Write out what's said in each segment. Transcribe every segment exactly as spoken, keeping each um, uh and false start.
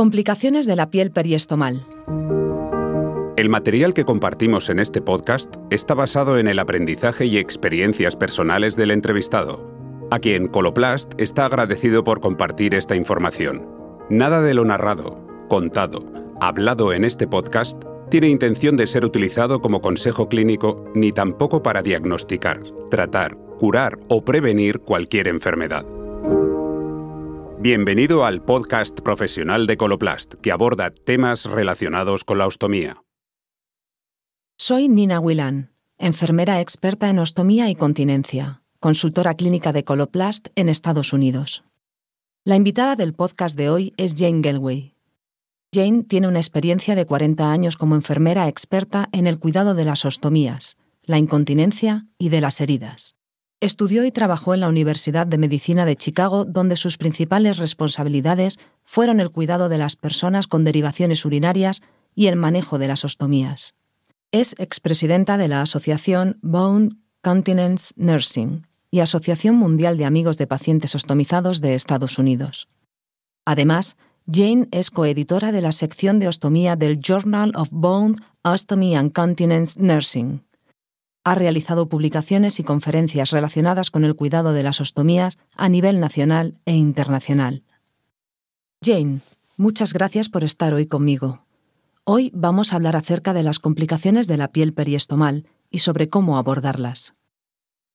Complicaciones de la piel periestomal. El material que compartimos en este podcast está basado en el aprendizaje y experiencias personales del entrevistado, a quien Coloplast está agradecido por compartir esta información. Nada de lo narrado, contado, hablado en este podcast tiene intención de ser utilizado como consejo clínico ni tampoco para diagnosticar, tratar, curar o prevenir cualquier enfermedad. Bienvenido al podcast profesional de Coloplast, que aborda temas relacionados con la ostomía. Soy Nina Willan, enfermera experta en ostomía y continencia, consultora clínica de Coloplast en Estados Unidos. La invitada del podcast de hoy es Jane Gelway. Jane tiene una experiencia de cuarenta años como enfermera experta en el cuidado de las ostomías, la incontinencia y de las heridas. Estudió y trabajó en la Universidad de Medicina de Chicago, donde sus principales responsabilidades fueron el cuidado de las personas con derivaciones urinarias y el manejo de las ostomías. Es expresidenta de la Asociación Bone Continence Nursing y Asociación Mundial de Amigos de Pacientes Ostomizados de Estados Unidos. Además, Jane es coeditora de la sección de ostomía del Journal of Bone, Ostomy and Continence Nursing. Ha realizado publicaciones y conferencias relacionadas con el cuidado de las ostomías a nivel nacional e internacional. Jane, muchas gracias por estar hoy conmigo. Hoy vamos a hablar acerca de las complicaciones de la piel periestomal y sobre cómo abordarlas.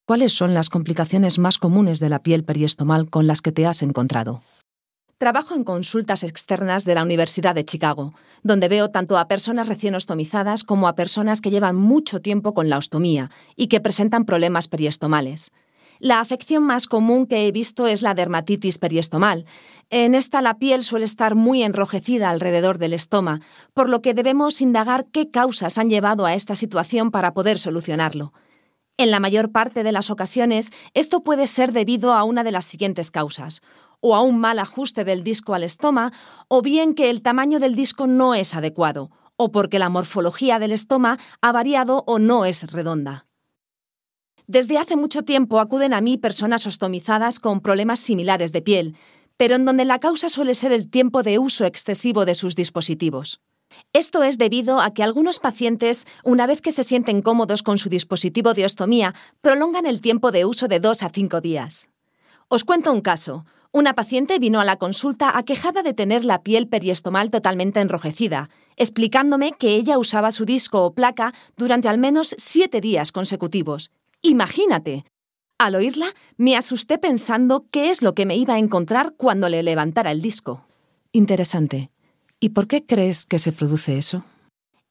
¿Cuáles son las complicaciones más comunes de la piel periestomal con las que te has encontrado? Trabajo en consultas externas de la Universidad de Chicago, donde veo tanto a personas recién ostomizadas como a personas que llevan mucho tiempo con la ostomía y que presentan problemas periestomales. La afección más común que he visto es la dermatitis periestomal. En esta la piel suele estar muy enrojecida alrededor del estoma, por lo que debemos indagar qué causas han llevado a esta situación para poder solucionarlo. En la mayor parte de las ocasiones, esto puede ser debido a una de las siguientes causas: o a un mal ajuste del disco al estoma, o bien que el tamaño del disco no es adecuado, o porque la morfología del estoma ha variado o no es redonda. Desde hace mucho tiempo acuden a mí personas ostomizadas con problemas similares de piel, pero en donde la causa suele ser el tiempo de uso excesivo de sus dispositivos. Esto es debido a que algunos pacientes, una vez que se sienten cómodos con su dispositivo de ostomía, prolongan el tiempo de uso de dos a cinco días. Os cuento un caso. Una paciente vino a la consulta aquejada de tener la piel periestomal totalmente enrojecida, explicándome que ella usaba su disco o placa durante al menos siete días consecutivos. ¡Imagínate! Al oírla, me asusté pensando qué es lo que me iba a encontrar cuando le levantara el disco. Interesante. ¿Y por qué crees que se produce eso?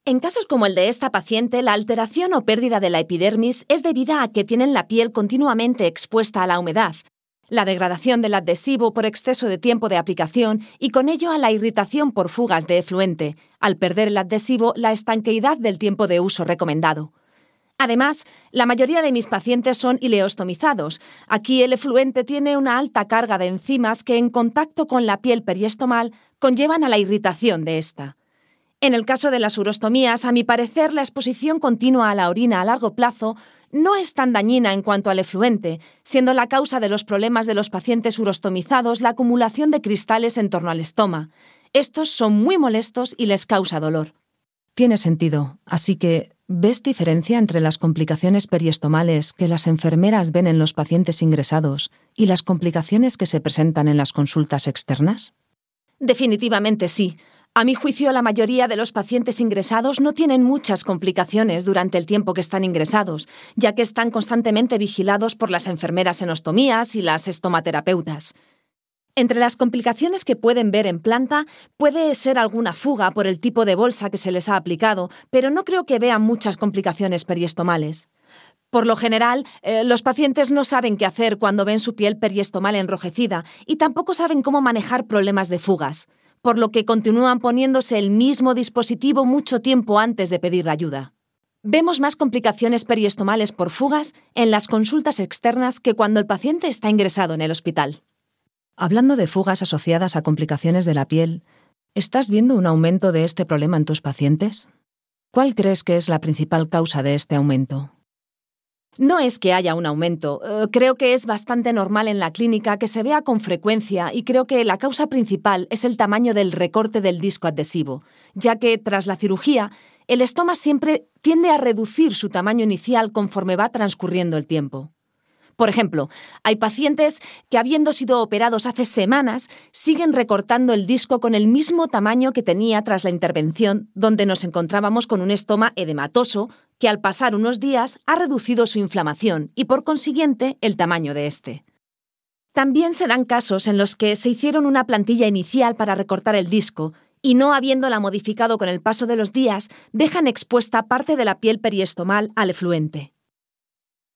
En casos como el de esta paciente, la alteración o pérdida de la epidermis es debida a que tienen la piel continuamente expuesta a la humedad, la degradación del adhesivo por exceso de tiempo de aplicación y con ello a la irritación por fugas de efluente, al perder el adhesivo la estanqueidad del tiempo de uso recomendado. Además, la mayoría de mis pacientes son ileostomizados. Aquí el efluente tiene una alta carga de enzimas que en contacto con la piel periestomal conllevan a la irritación de esta. En el caso de las urostomías, a mi parecer, la exposición continua a la orina a largo plazo no es tan dañina en cuanto al efluente, siendo la causa de los problemas de los pacientes urostomizados la acumulación de cristales en torno al estoma. Estos son muy molestos y les causa dolor. Tiene sentido. Así que, ¿ves diferencia entre las complicaciones periestomales que las enfermeras ven en los pacientes ingresados y las complicaciones que se presentan en las consultas externas? Definitivamente sí. A mi juicio, la mayoría de los pacientes ingresados no tienen muchas complicaciones durante el tiempo que están ingresados, ya que están constantemente vigilados por las enfermeras en ostomías y las estomaterapeutas. Entre las complicaciones que pueden ver en planta, puede ser alguna fuga por el tipo de bolsa que se les ha aplicado, pero no creo que vean muchas complicaciones periestomales. Por lo general, eh, los pacientes no saben qué hacer cuando ven su piel periestomal enrojecida y tampoco saben cómo manejar problemas de fugas, por lo que continúan poniéndose el mismo dispositivo mucho tiempo antes de pedir ayuda. Vemos más complicaciones periestomales por fugas en las consultas externas que cuando el paciente está ingresado en el hospital. Hablando de fugas asociadas a complicaciones de la piel, ¿estás viendo un aumento de este problema en tus pacientes? ¿Cuál crees que es la principal causa de este aumento? No es que haya un aumento. Creo que es bastante normal en la clínica que se vea con frecuencia y creo que la causa principal es el tamaño del recorte del disco adhesivo, ya que tras la cirugía el estoma siempre tiende a reducir su tamaño inicial conforme va transcurriendo el tiempo. Por ejemplo, hay pacientes que, habiendo sido operados hace semanas, siguen recortando el disco con el mismo tamaño que tenía tras la intervención, donde nos encontrábamos con un estoma edematoso que, al pasar unos días, ha reducido su inflamación y, por consiguiente, el tamaño de este. También se dan casos en los que se hicieron una plantilla inicial para recortar el disco y, no habiéndola modificado con el paso de los días, dejan expuesta parte de la piel periestomal al efluente.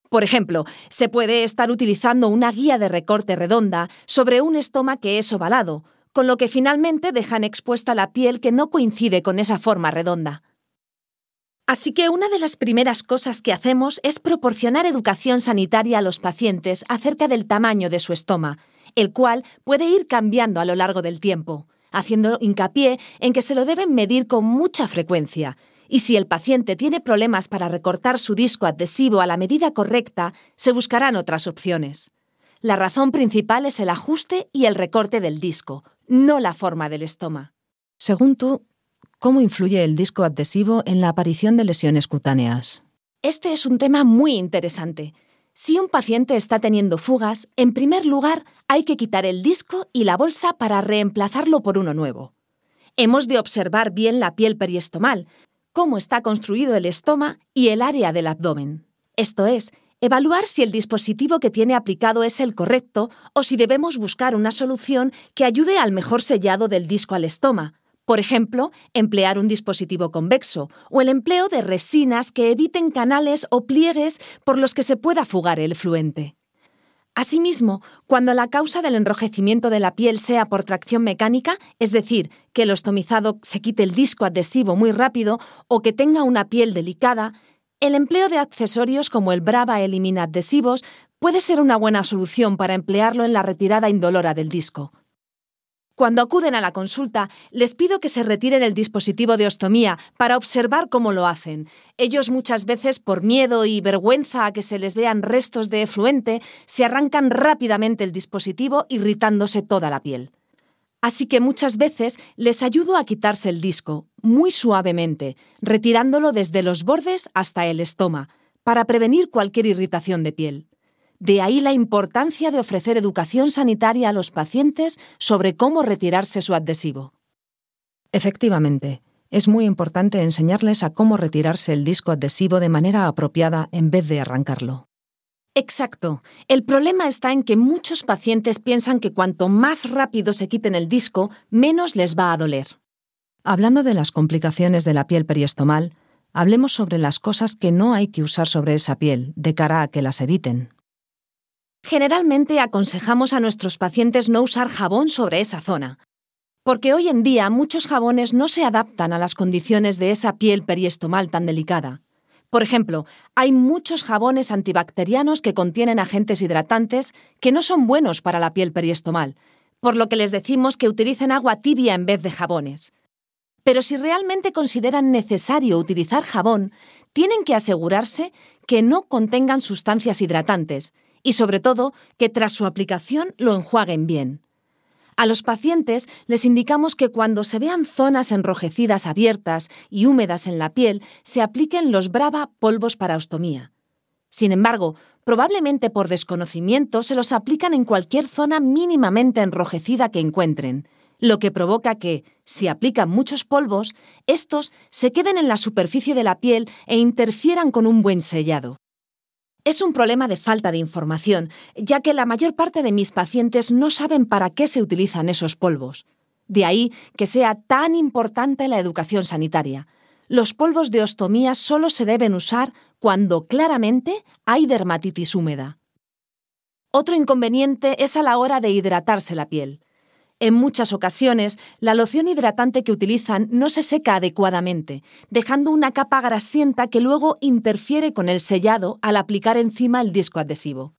Por ejemplo, se puede estar utilizando una guía de recorte redonda sobre un estoma que es ovalado, con lo que finalmente dejan expuesta la piel que no coincide con esa forma redonda. Así que una de las primeras cosas que hacemos es proporcionar educación sanitaria a los pacientes acerca del tamaño de su estoma, el cual puede ir cambiando a lo largo del tiempo, haciendo hincapié en que se lo deben medir con mucha frecuencia. Y si el paciente tiene problemas para recortar su disco adhesivo a la medida correcta, se buscarán otras opciones. La razón principal es el ajuste y el recorte del disco, no la forma del estoma. Según tú, ¿cómo influye el disco adhesivo en la aparición de lesiones cutáneas? Este es un tema muy interesante. Si un paciente está teniendo fugas, en primer lugar hay que quitar el disco y la bolsa para reemplazarlo por uno nuevo. Hemos de observar bien la piel periestomal, cómo está construido el estoma y el área del abdomen. Esto es, evaluar si el dispositivo que tiene aplicado es el correcto o si debemos buscar una solución que ayude al mejor sellado del disco al estoma. Por ejemplo, emplear un dispositivo convexo o el empleo de resinas que eviten canales o pliegues por los que se pueda fugar el efluente. Asimismo, cuando la causa del enrojecimiento de la piel sea por tracción mecánica, es decir, que el ostomizado se quite el disco adhesivo muy rápido o que tenga una piel delicada, el empleo de accesorios como el Brava Elimina Adhesivos puede ser una buena solución para emplearlo en la retirada indolora del disco. Cuando acuden a la consulta, les pido que se retiren el dispositivo de ostomía para observar cómo lo hacen. Ellos muchas veces, por miedo y vergüenza a que se les vean restos de efluente, se arrancan rápidamente el dispositivo, irritándose toda la piel. Así que muchas veces les ayudo a quitarse el disco, muy suavemente, retirándolo desde los bordes hasta el estoma, para prevenir cualquier irritación de piel. De ahí la importancia de ofrecer educación sanitaria a los pacientes sobre cómo retirarse su adhesivo. Efectivamente, es muy importante enseñarles a cómo retirarse el disco adhesivo de manera apropiada en vez de arrancarlo. Exacto. El problema está en que muchos pacientes piensan que cuanto más rápido se quiten el disco, menos les va a doler. Hablando de las complicaciones de la piel periestomal, hablemos sobre las cosas que no hay que usar sobre esa piel de cara a que las eviten. Generalmente aconsejamos a nuestros pacientes no usar jabón sobre esa zona, porque hoy en día muchos jabones no se adaptan a las condiciones de esa piel periestomal tan delicada. Por ejemplo, hay muchos jabones antibacterianos que contienen agentes hidratantes que no son buenos para la piel periestomal, por lo que les decimos que utilicen agua tibia en vez de jabones. Pero si realmente consideran necesario utilizar jabón, tienen que asegurarse que no contengan sustancias hidratantes, y sobre todo, que tras su aplicación lo enjuaguen bien. A los pacientes les indicamos que cuando se vean zonas enrojecidas abiertas y húmedas en la piel, se apliquen los Brava polvos para ostomía. Sin embargo, probablemente por desconocimiento se los aplican en cualquier zona mínimamente enrojecida que encuentren, lo que provoca que, si aplican muchos polvos, estos se queden en la superficie de la piel e interfieran con un buen sellado. Es un problema de falta de información, ya que la mayor parte de mis pacientes no saben para qué se utilizan esos polvos. De ahí que sea tan importante la educación sanitaria. Los polvos de ostomía solo se deben usar cuando claramente hay dermatitis húmeda. Otro inconveniente es a la hora de hidratarse la piel. En muchas ocasiones, la loción hidratante que utilizan no se seca adecuadamente, dejando una capa grasienta que luego interfiere con el sellado al aplicar encima el disco adhesivo.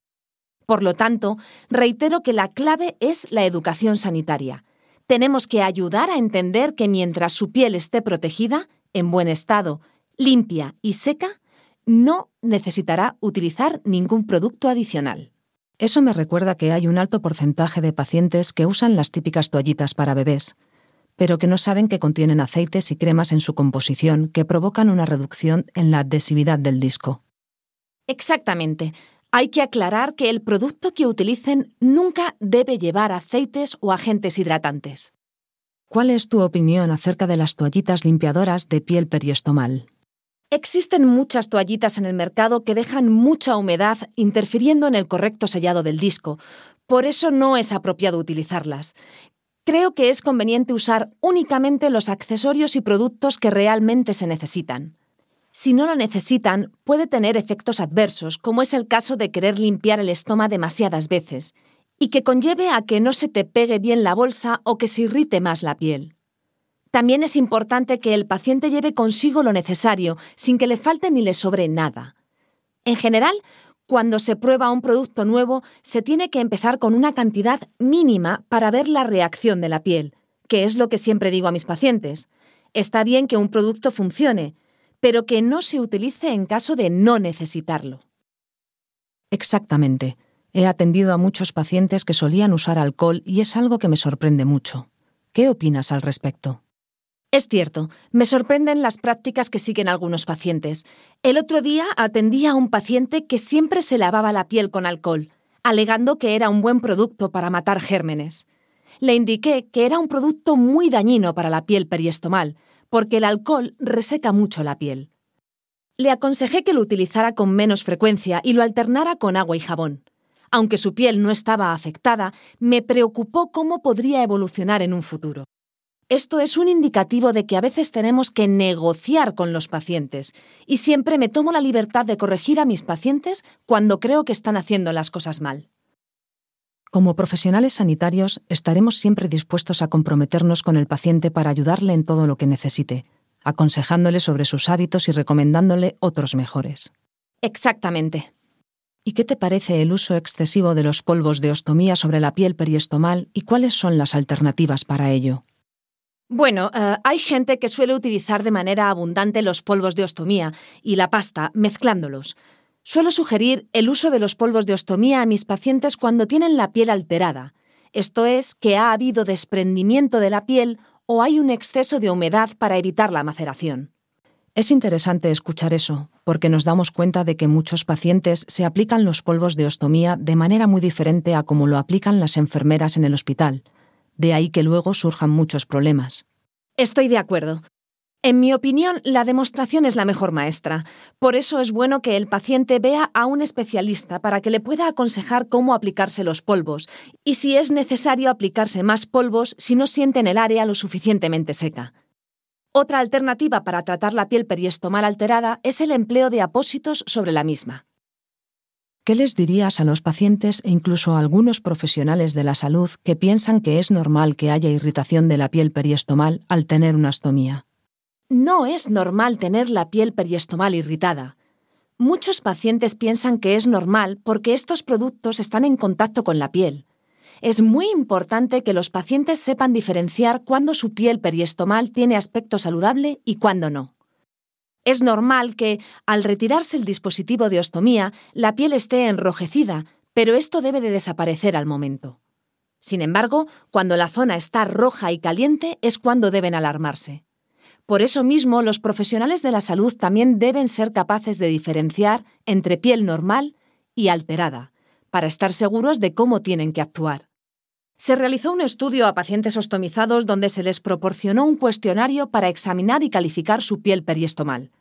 Por lo tanto, reitero que la clave es la educación sanitaria. Tenemos que ayudar a entender que mientras su piel esté protegida, en buen estado, limpia y seca, no necesitará utilizar ningún producto adicional. Eso me recuerda que hay un alto porcentaje de pacientes que usan las típicas toallitas para bebés, pero que no saben que contienen aceites y cremas en su composición que provocan una reducción en la adhesividad del disco. Exactamente. Hay que aclarar que el producto que utilicen nunca debe llevar aceites o agentes hidratantes. ¿Cuál es tu opinión acerca de las toallitas limpiadoras de piel periestomal? Existen muchas toallitas en el mercado que dejan mucha humedad interfiriendo en el correcto sellado del disco. Por eso no es apropiado utilizarlas. Creo que es conveniente usar únicamente los accesorios y productos que realmente se necesitan. Si no lo necesitan, puede tener efectos adversos, como es el caso de querer limpiar el estoma demasiadas veces, y que conlleve a que no se te pegue bien la bolsa o que se irrite más la piel. También es importante que el paciente lleve consigo lo necesario, sin que le falte ni le sobre nada. En general, cuando se prueba un producto nuevo, se tiene que empezar con una cantidad mínima para ver la reacción de la piel, que es lo que siempre digo a mis pacientes. Está bien que un producto funcione, pero que no se utilice en caso de no necesitarlo. Exactamente. He atendido a muchos pacientes que solían usar alcohol y es algo que me sorprende mucho. ¿Qué opinas al respecto? Es cierto, me sorprenden las prácticas que siguen algunos pacientes. El otro día atendí a un paciente que siempre se lavaba la piel con alcohol, alegando que era un buen producto para matar gérmenes. Le indiqué que era un producto muy dañino para la piel periestomal, porque el alcohol reseca mucho la piel. Le aconsejé que lo utilizara con menos frecuencia y lo alternara con agua y jabón. Aunque su piel no estaba afectada, me preocupó cómo podría evolucionar en un futuro. Esto es un indicativo de que a veces tenemos que negociar con los pacientes, y siempre me tomo la libertad de corregir a mis pacientes cuando creo que están haciendo las cosas mal. Como profesionales sanitarios, estaremos siempre dispuestos a comprometernos con el paciente para ayudarle en todo lo que necesite, aconsejándole sobre sus hábitos y recomendándole otros mejores. Exactamente. ¿Y qué te parece el uso excesivo de los polvos de ostomía sobre la piel periestomal y cuáles son las alternativas para ello? Bueno, eh, hay gente que suele utilizar de manera abundante los polvos de ostomía y la pasta, mezclándolos. Suelo sugerir el uso de los polvos de ostomía a mis pacientes cuando tienen la piel alterada, esto es, que ha habido desprendimiento de la piel o hay un exceso de humedad para evitar la maceración. Es interesante escuchar eso, porque nos damos cuenta de que muchos pacientes se aplican los polvos de ostomía de manera muy diferente a como lo aplican las enfermeras en el hospital, de ahí que luego surjan muchos problemas. Estoy de acuerdo. En mi opinión, la demostración es la mejor maestra. Por eso es bueno que el paciente vea a un especialista para que le pueda aconsejar cómo aplicarse los polvos y si es necesario aplicarse más polvos si no sienten el área lo suficientemente seca. Otra alternativa para tratar la piel periestomal alterada es el empleo de apósitos sobre la misma. ¿Qué les dirías a los pacientes e incluso a algunos profesionales de la salud que piensan que es normal que haya irritación de la piel periestomal al tener una ostomía? No es normal tener la piel periestomal irritada. Muchos pacientes piensan que es normal porque estos productos están en contacto con la piel. Es muy importante que los pacientes sepan diferenciar cuándo su piel periestomal tiene aspecto saludable y cuándo no. Es normal que, al retirarse el dispositivo de ostomía, la piel esté enrojecida, pero esto debe de desaparecer al momento. Sin embargo, cuando la zona está roja y caliente es cuando deben alarmarse. Por eso mismo, los profesionales de la salud también deben ser capaces de diferenciar entre piel normal y alterada, para estar seguros de cómo tienen que actuar. Se realizó un estudio a pacientes ostomizados donde se les proporcionó un cuestionario para examinar y calificar su piel periestomal.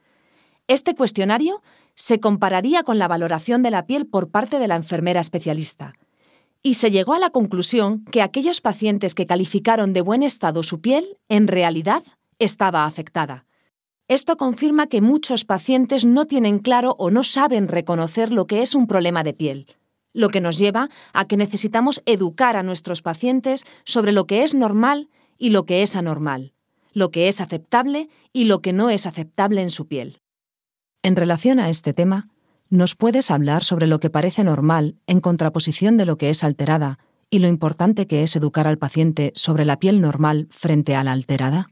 Este cuestionario se compararía con la valoración de la piel por parte de la enfermera especialista. Y se llegó a la conclusión que aquellos pacientes que calificaron de buen estado su piel, en realidad, estaba afectada. Esto confirma que muchos pacientes no tienen claro o no saben reconocer lo que es un problema de piel, lo que nos lleva a que necesitamos educar a nuestros pacientes sobre lo que es normal y lo que es anormal, lo que es aceptable y lo que no es aceptable en su piel. En relación a este tema, ¿nos puedes hablar sobre lo que parece normal en contraposición de lo que es alterada y lo importante que es educar al paciente sobre la piel normal frente a la alterada?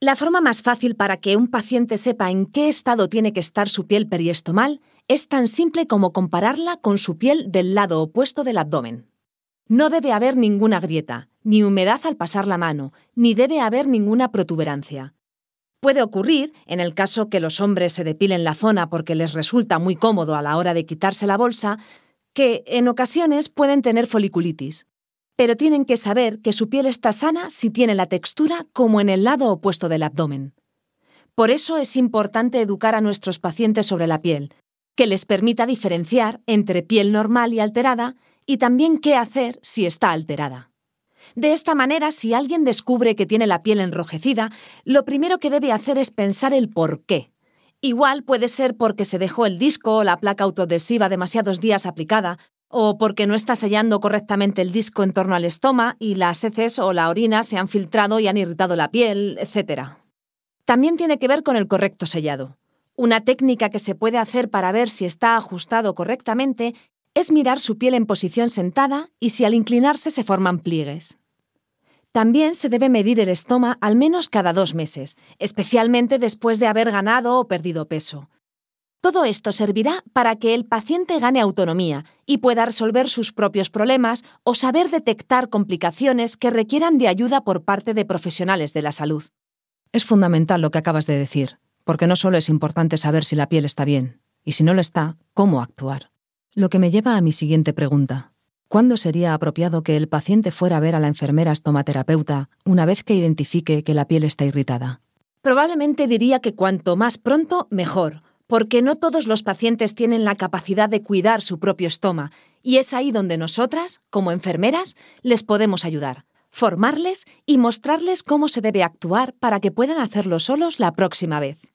La forma más fácil para que un paciente sepa en qué estado tiene que estar su piel periestomal es tan simple como compararla con su piel del lado opuesto del abdomen. No debe haber ninguna grieta, ni humedad al pasar la mano, ni debe haber ninguna protuberancia. Puede ocurrir, en el caso que los hombres se depilen la zona porque les resulta muy cómodo a la hora de quitarse la bolsa, que en ocasiones pueden tener foliculitis. Pero tienen que saber que su piel está sana si tiene la textura como en el lado opuesto del abdomen. Por eso es importante educar a nuestros pacientes sobre la piel, que les permita diferenciar entre piel normal y alterada y también qué hacer si está alterada. De esta manera, si alguien descubre que tiene la piel enrojecida, lo primero que debe hacer es pensar el por qué. Igual puede ser porque se dejó el disco o la placa autoadhesiva demasiados días aplicada, o porque no está sellando correctamente el disco en torno al estoma y las heces o la orina se han filtrado y han irritado la piel, etcétera. También tiene que ver con el correcto sellado. Una técnica que se puede hacer para ver si está ajustado correctamente es mirar su piel en posición sentada y si al inclinarse se forman pliegues. También se debe medir el estoma al menos cada dos meses, especialmente después de haber ganado o perdido peso. Todo esto servirá para que el paciente gane autonomía y pueda resolver sus propios problemas o saber detectar complicaciones que requieran de ayuda por parte de profesionales de la salud. Es fundamental lo que acabas de decir, porque no solo es importante saber si la piel está bien, y si no lo está, cómo actuar. Lo que me lleva a mi siguiente pregunta. ¿Cuándo sería apropiado que el paciente fuera a ver a la enfermera estomaterapeuta una vez que identifique que la piel está irritada? Probablemente diría que cuanto más pronto, mejor. Porque no todos los pacientes tienen la capacidad de cuidar su propio estoma y es ahí donde nosotras, como enfermeras, les podemos ayudar, formarles y mostrarles cómo se debe actuar para que puedan hacerlo solos la próxima vez.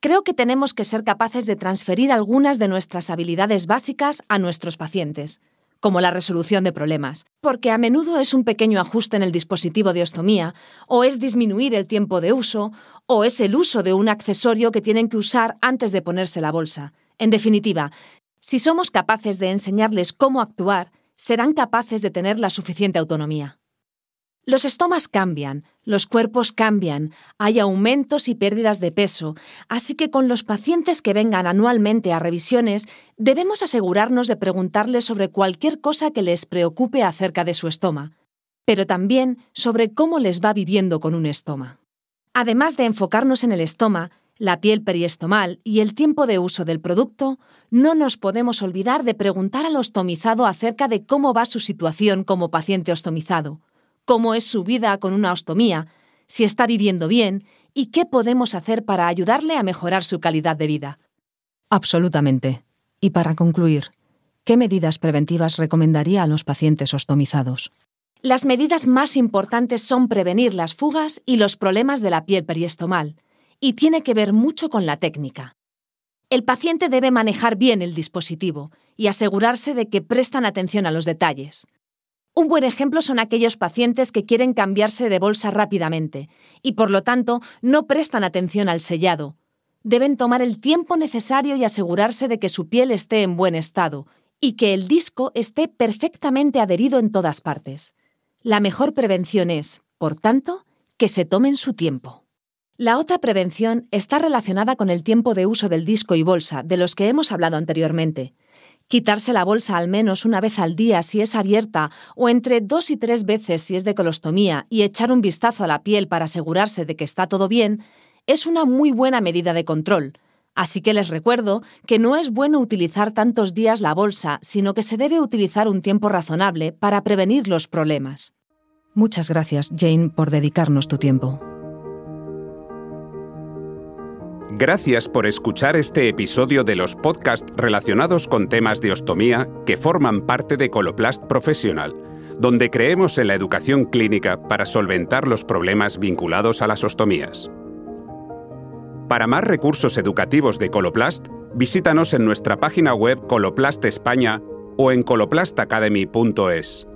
Creo que tenemos que ser capaces de transferir algunas de nuestras habilidades básicas a nuestros pacientes, como la resolución de problemas, porque a menudo es un pequeño ajuste en el dispositivo de ostomía, o es disminuir el tiempo de uso, o es el uso de un accesorio que tienen que usar antes de ponerse la bolsa. En definitiva, si somos capaces de enseñarles cómo actuar, serán capaces de tener la suficiente autonomía. Los estomas cambian, los cuerpos cambian, hay aumentos y pérdidas de peso, así que con los pacientes que vengan anualmente a revisiones, debemos asegurarnos de preguntarles sobre cualquier cosa que les preocupe acerca de su estoma, pero también sobre cómo les va viviendo con un estoma. Además de enfocarnos en el estoma, la piel periestomal y el tiempo de uso del producto, no nos podemos olvidar de preguntar al ostomizado acerca de cómo va su situación como paciente ostomizado, cómo es su vida con una ostomía, si está viviendo bien y qué podemos hacer para ayudarle a mejorar su calidad de vida. Absolutamente. Y para concluir, ¿qué medidas preventivas recomendaría a los pacientes ostomizados? Las medidas más importantes son prevenir las fugas y los problemas de la piel periestomal, y tiene que ver mucho con la técnica. El paciente debe manejar bien el dispositivo y asegurarse de que prestan atención a los detalles. Un buen ejemplo son aquellos pacientes que quieren cambiarse de bolsa rápidamente y, por lo tanto, no prestan atención al sellado. Deben tomar el tiempo necesario y asegurarse de que su piel esté en buen estado y que el disco esté perfectamente adherido en todas partes. La mejor prevención es, por tanto, que se tomen su tiempo. La otra prevención está relacionada con el tiempo de uso del disco y bolsa, de los que hemos hablado anteriormente. Quitarse la bolsa al menos una vez al día si es abierta o entre dos y tres veces si es de colostomía y echar un vistazo a la piel para asegurarse de que está todo bien es una muy buena medida de control. Así que les recuerdo que no es bueno utilizar tantos días la bolsa, sino que se debe utilizar un tiempo razonable para prevenir los problemas. Muchas gracias, Jane, por dedicarnos tu tiempo. Gracias por escuchar este episodio de los podcasts relacionados con temas de ostomía que forman parte de Coloplast Professional, donde creemos en la educación clínica para solventar los problemas vinculados a las ostomías. Para más recursos educativos de Coloplast, visítanos en nuestra página web Coloplast España o en coloplast academy punto es.